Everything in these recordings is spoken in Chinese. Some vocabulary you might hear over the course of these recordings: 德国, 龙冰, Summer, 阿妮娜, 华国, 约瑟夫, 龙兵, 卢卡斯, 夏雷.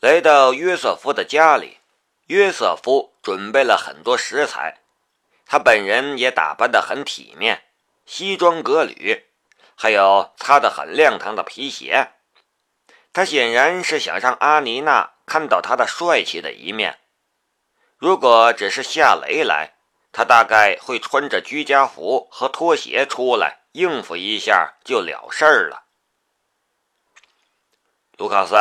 来到约瑟夫的家里，约瑟夫准备了很多食材，他本人也打扮得很体面，西装革履，还有擦得很亮堂的皮鞋。他显然是想让阿妮娜看到他的帅气的一面。如果只是夏雷来，他大概会穿着居家服和拖鞋出来应付一下就了事儿了。卢卡斯，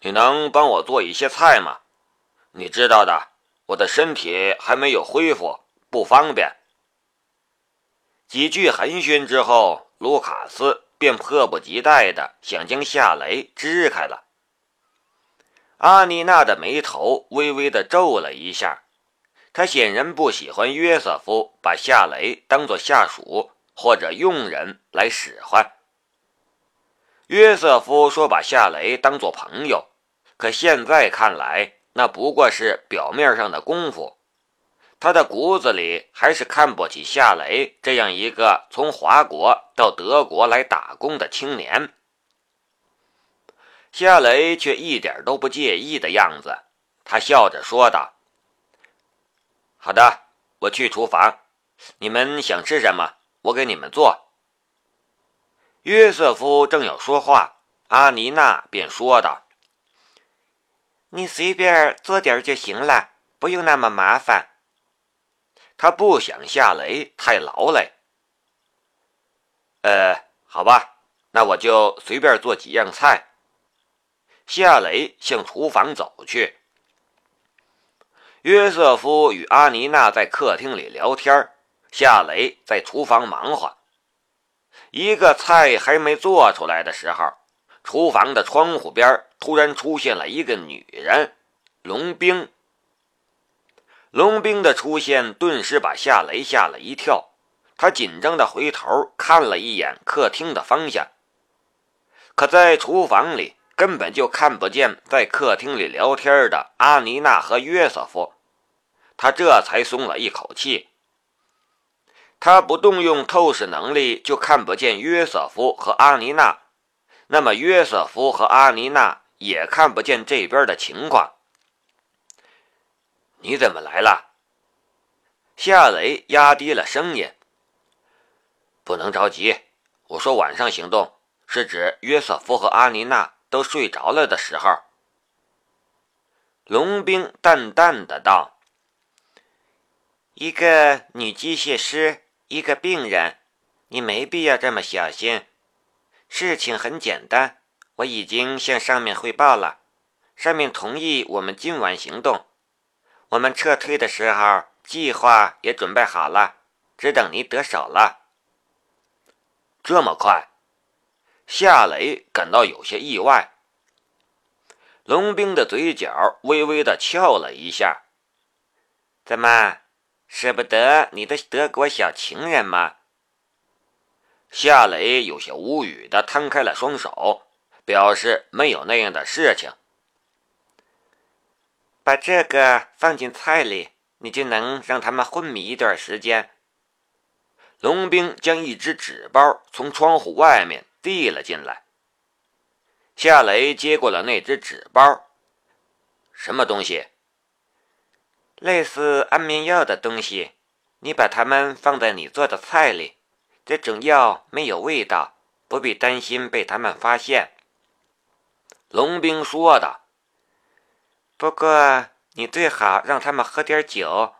你能帮我做一些菜吗？你知道的，我的身体还没有恢复，不方便。几句寒暄之后，卢卡斯便迫不及待地想将夏雷支开了。阿妮娜的眉头微微地皱了一下，她显然不喜欢约瑟夫把夏雷当作下属或者佣人来使唤。约瑟夫说把夏雷当作朋友，可现在看来，那不过是表面上的功夫。他的骨子里还是看不起夏雷这样一个从华国到德国来打工的青年。夏雷却一点都不介意的样子，他笑着说道：“好的，我去厨房，你们想吃什么，我给你们做。”约瑟夫正要说话，阿妮娜便说道：“你随便做点就行了，不用那么麻烦。”他不想夏雷太劳累。好吧，那我就随便做几样菜。夏雷向厨房走去。约瑟夫与阿妮娜在客厅里聊天，夏雷在厨房忙活。一个菜还没做出来的时候，厨房的窗户边突然出现了一个女人，龙冰。龙冰的出现顿时把夏雷吓了一跳，他紧张地回头看了一眼客厅的方向，可在厨房里根本就看不见在客厅里聊天的阿妮娜和约瑟夫，他这才松了一口气。他不动用透视能力就看不见约瑟夫和阿妮娜，那么约瑟夫和阿妮娜也看不见这边的情况。你怎么来了？夏雷压低了声音。不能着急，我说晚上行动，是指约瑟夫和阿妮娜都睡着了的时候。龙兵淡淡的道：“一个女机械师，一个病人，你没必要这么小心。事情很简单，我已经向上面汇报了，上面同意我们今晚行动。我们撤退的时候，计划也准备好了，只等你得手了。”这么快？夏雷感到有些意外。龙兵的嘴角微微的翘了一下。怎么，舍不得你的德国小情人吗？夏雷有些无语的摊开了双手，表示没有那样的事情。把这个放进菜里，你就能让他们昏迷一段时间。龙兵将一只纸包从窗户外面递了进来。夏雷接过了那只纸包。什么东西？类似安眠药的东西，你把它们放在你做的菜里，这种药没有味道，不必担心被他们发现。龙兵说道。不过你最好让他们喝点酒，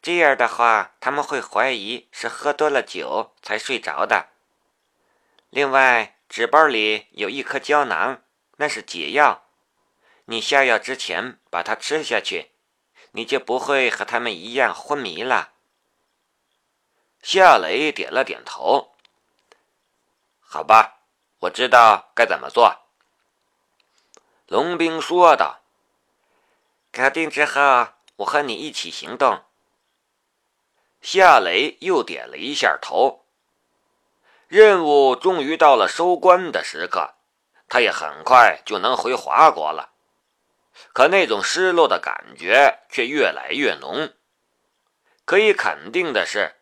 这样的话他们会怀疑是喝多了酒才睡着的。另外，纸包里有一颗胶囊，那是解药，你下药之前把它吃下去，你就不会和他们一样昏迷了。夏雷点了点头。好吧，我知道该怎么做。龙兵说道。搞定之后，我和你一起行动。夏雷又点了一下头。任务终于到了收官的时刻，他也很快就能回华国了。可那种失落的感觉却越来越浓。可以肯定的是，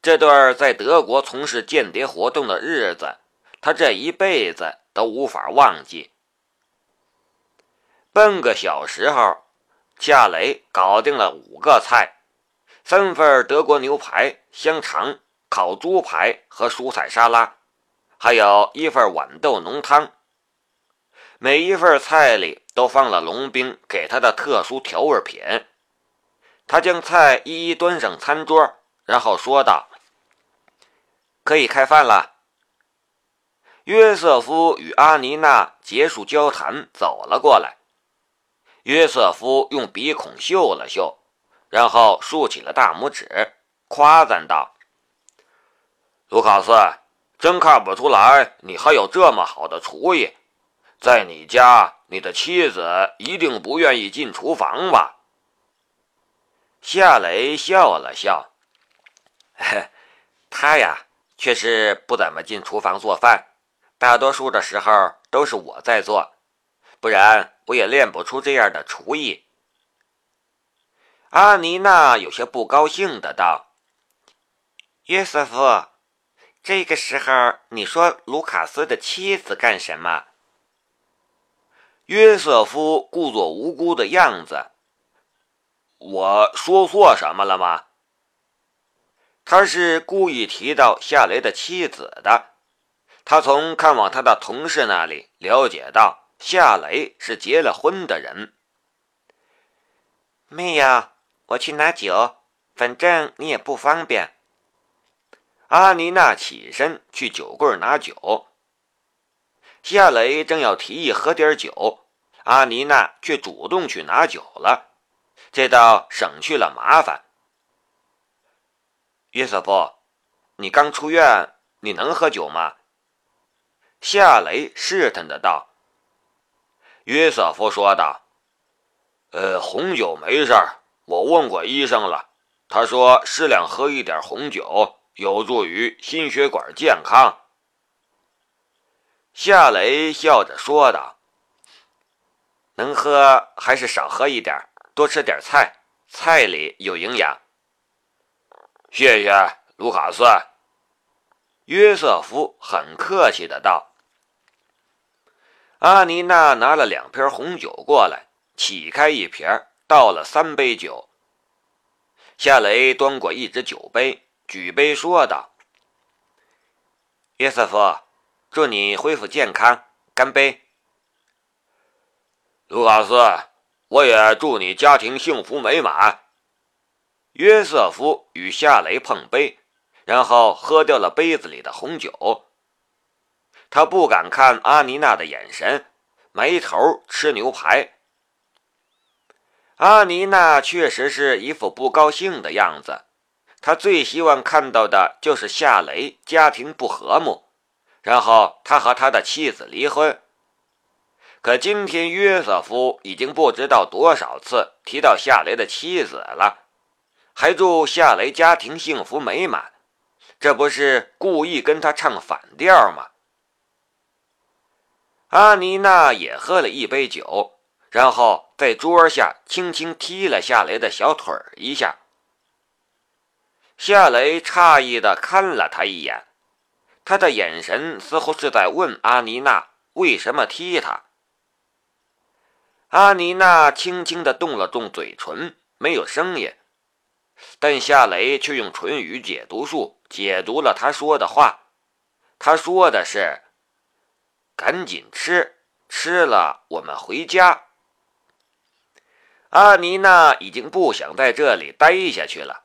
这段在德国从事间谍活动的日子，他这一辈子都无法忘记。半个小时后，夏雷搞定了5个菜，3份德国牛排、香肠、烤猪排和蔬菜沙拉，还有1份豌豆浓汤。每一份菜里都放了龙兵给他的特殊调味品。他将菜一一端上餐桌，然后说道：“可以开饭了。”约瑟夫与阿尼娜结束交谈，走了过来。约瑟夫用鼻孔嗅了嗅，然后竖起了大拇指，夸赞道：“卢卡斯，真看不出来你还有这么好的厨艺。在你家，你的妻子一定不愿意进厨房吧？”夏雷笑了笑：“他呀，确实不怎么进厨房做饭，大多数的时候都是我在做，不然我也练不出这样的厨艺。”阿尼娜有些不高兴的道：“约瑟夫，这个时候你说卢卡斯的妻子干什么？”约瑟夫故作无辜的样子：“我说错什么了吗？”他是故意提到夏雷的妻子的。他从看望他的同事那里了解到，夏雷是结了婚的人。“没有，我去拿酒，反正你也不方便。”阿尼娜起身去酒柜拿酒。夏雷正要提议喝点酒，阿尼娜却主动去拿酒了，这倒省去了麻烦。“约瑟夫，你刚出院，你能喝酒吗？”夏雷试探的道。约瑟夫说道：“红酒没事儿，我问过医生了，他说适量喝一点红酒，有助于心血管健康。”夏雷笑着说道：“能喝还是少喝一点，多吃点菜，菜里有营养。”“谢谢，卢卡斯。”约瑟夫很客气的道。阿尼娜拿了2瓶红酒过来，起开一瓶，倒了3杯酒。夏雷端过一只酒杯，举杯说道：“约瑟夫，祝你恢复健康，干杯！”“卢卡斯，我也祝你家庭幸福美满。”约瑟夫与夏雷碰杯，然后喝掉了杯子里的红酒。他不敢看阿尼娜的眼神，埋头吃牛排。阿尼娜确实是一副不高兴的样子，她最希望看到的就是夏雷家庭不和睦，然后他和他的妻子离婚。可今天约瑟夫已经不知道多少次提到夏雷的妻子了，还祝夏雷家庭幸福美满，这不是故意跟他唱反调吗？阿尼娜也喝了1杯酒，然后在桌下轻轻踢了夏雷的小腿一下。夏雷诧异地看了他一眼，他的眼神似乎是在问阿尼娜为什么踢他。阿尼娜轻轻地动了动嘴唇，没有声音，但夏雷却用唇语解读术解读了他说的话。他说的是：“赶紧吃，吃了我们回家。”阿尼娜已经不想在这里待下去了。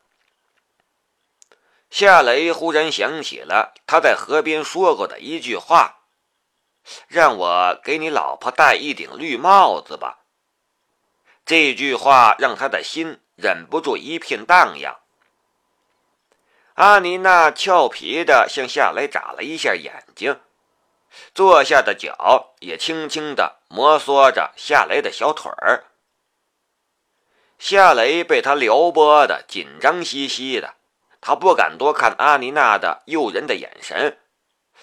夏雷忽然想起了他在河边说过的一句话：“让我给你老婆戴一顶绿帽子吧。”这句话让他的心忍不住一片荡漾。阿尼娜俏皮地向夏雷眨了一下眼睛，坐下的脚也轻轻地摩挲着夏雷的小腿儿。夏雷被他撩拨得紧张兮兮的，他不敢多看阿尼娜的诱人的眼神，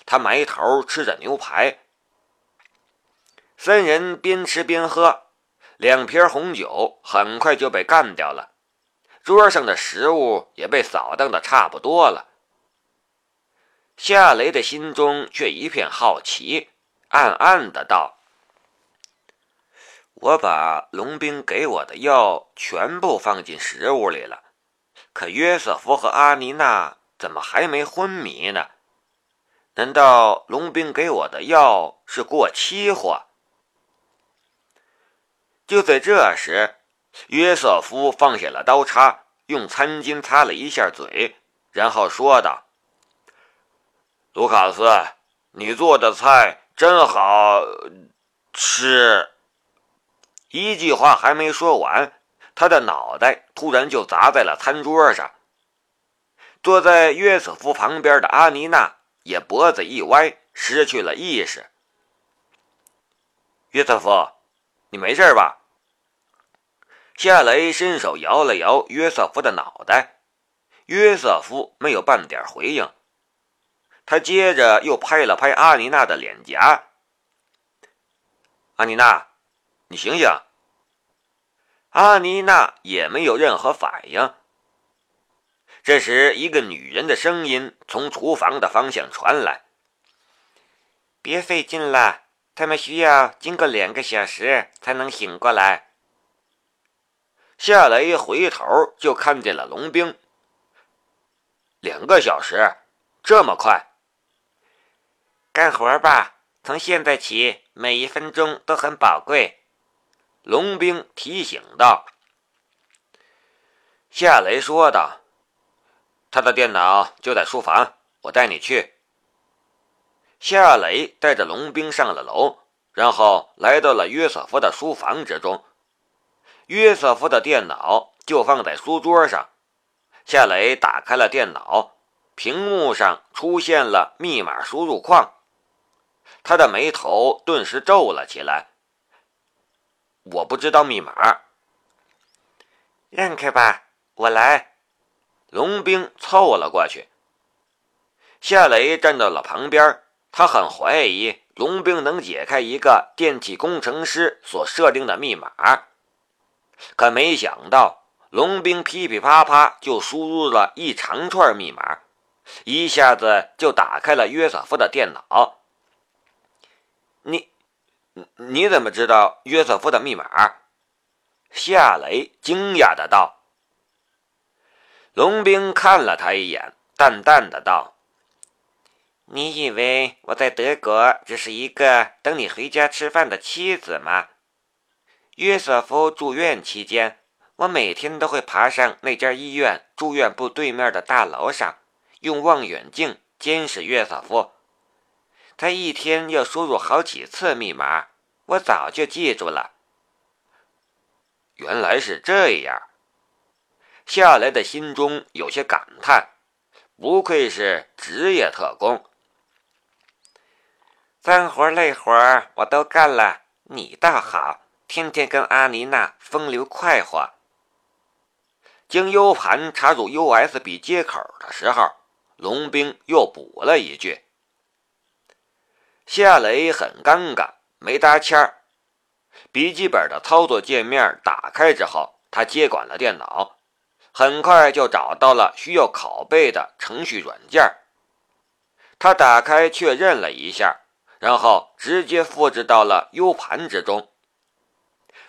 他埋头吃着牛排。三人边吃边喝，2瓶红酒很快就被干掉了，桌上的食物也被扫荡的差不多了。夏雷的心中却一片好奇，暗暗的道：“我把龙兵给我的药全部放进食物里了，可约瑟夫和阿妮娜怎么还没昏迷呢？难道龙兵给我的药是过期货？就在这时，约瑟夫放下了刀叉，用餐巾擦了一下嘴，然后说道：“卢卡斯，你做的菜真好吃。”一句话还没说完，他的脑袋突然就砸在了餐桌上。坐在约瑟夫旁边的阿妮娜也脖子一歪，失去了意识。约瑟夫，你没事吧？夏雷伸手摇了摇约瑟夫的脑袋，约瑟夫没有半点回应。他接着又拍了拍阿妮娜的脸颊：“阿妮娜，你醒醒。”阿妮娜也没有任何反应。这时，一个女人的声音从厨房的方向传来：“别费劲了，他们需要经过2个小时才能醒过来。”夏雷回头就看见了龙兵。2个小时，这么快？干活吧，从现在起，每一分钟都很宝贵。”龙兵提醒道。夏雷说道：“他的电脑就在书房，我带你去。”夏雷带着龙兵上了楼，然后来到了约瑟夫的书房之中。约瑟夫的电脑就放在书桌上，夏雷打开了电脑，屏幕上出现了密码输入框，他的眉头顿时皱了起来。我不知道密码。让开吧，我来。龙兵凑了过去，夏雷站到了旁边，他很怀疑龙兵能解开一个电气工程师所设定的密码。可没想到，龙兵噼噼啪啪就输入了一长串密码，一下子就打开了约瑟夫的电脑。你怎么知道约瑟夫的密码？夏雷惊讶的道。龙兵看了他一眼，淡淡的道：“你以为我在德国只是一个等你回家吃饭的妻子吗？约瑟夫住院期间，我每天都会爬上那家医院住院部对面的大楼上，用望远镜监视约瑟夫。他一天要输入好几次密码，我早就记住了。”原来是这样，夏雷的心中有些感叹，不愧是职业特工。脏活累活我都干了，你倒好，天天跟阿妮娜风流快活。将 U 盘插入 USB 接口的时候，龙兵又补了一句。夏雷很尴尬，没搭腔儿。笔记本的操作界面打开之后，他接管了电脑，很快就找到了需要拷贝的程序软件。他打开确认了一下，然后直接复制到了 U 盘之中。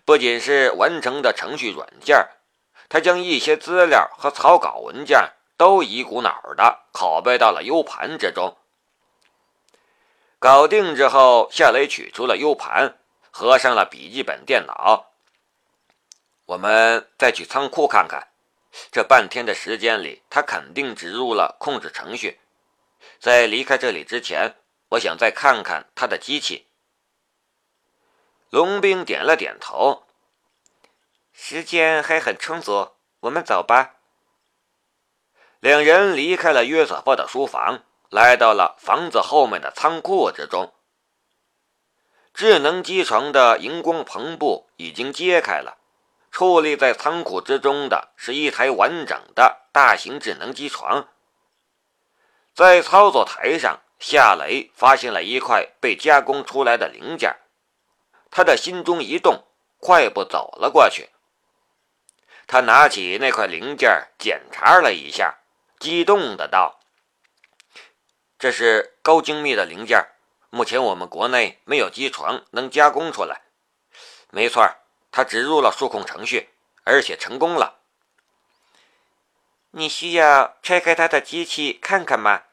不仅是完成的程序软件，他将一些资料和草稿文件都一股脑的拷贝到了 U 盘之中。搞定之后，夏雷取出了 U 盘，合上了笔记本电脑。我们再去仓库看看，这半天的时间里，他肯定植入了控制程序。在离开这里之前，我想再看看他的机器。龙兵点了点头。时间还很充足，我们走吧。两人离开了约瑟夫的书房，来到了房子后面的仓库之中。智能机床的荧光篷布已经揭开了，矗立在仓库之中的是一台完整的大型智能机床。在操作台上，夏雷发现了一块被加工出来的零件。他的心中一动，快步走了过去。他拿起那块零件检查了一下，激动的道：“这是高精密的零件，目前我们国内没有机床能加工出来。没错，他植入了数控程序，而且成功了。你需要拆开他的机器看看吗？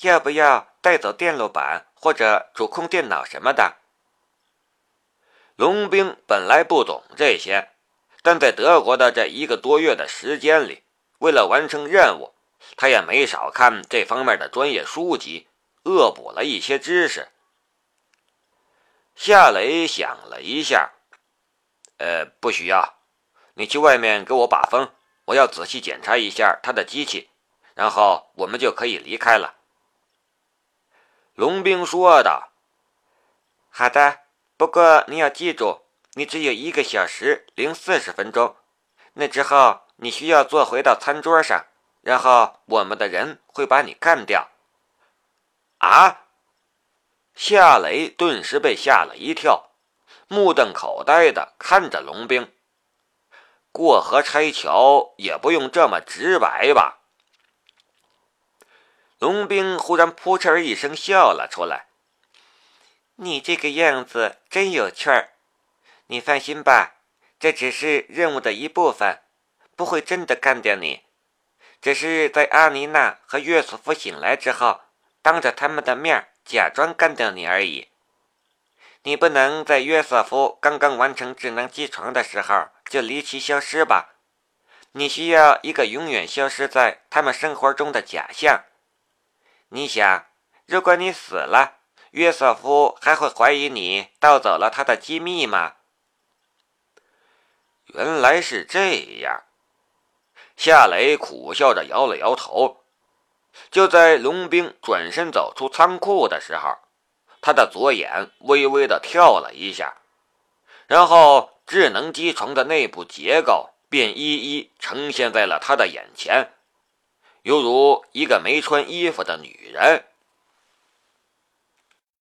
要不要带走电路板或者主控电脑什么的？龙兵本来不懂这些，但在德国的这一个多月的时间里，为了完成任务，他也没少看这方面的专业书籍，恶补了一些知识。夏雷想了一下，不需要，你去外面给我把风，我要仔细检查一下他的机器，然后我们就可以离开了。龙兵说道。好的，不过你要记住，你只有1小时40分钟，那之后你需要坐回到餐桌上，然后我们的人会把你干掉。啊！夏雷顿时被吓了一跳，目瞪口呆地看着龙兵。过河拆桥也不用这么直白吧？龙兵忽然扑哧一声笑了出来。你这个样子真有趣儿，你放心吧，这只是任务的一部分，不会真的干掉你。只是在阿妮娜和岳索夫醒来之后，当着他们的面假装干掉你而已。你不能在约瑟夫刚刚完成智能机床的时候就离奇消失吧？你需要一个永远消失在他们生活中的假象。你想，如果你死了，约瑟夫还会怀疑你盗走了他的机密吗？原来是这样。夏雷苦笑着摇了摇头。就在龙兵转身走出仓库的时候，他的左眼微微地跳了一下，然后智能机床的内部结构便一一呈现在了他的眼前，犹如一个没穿衣服的女人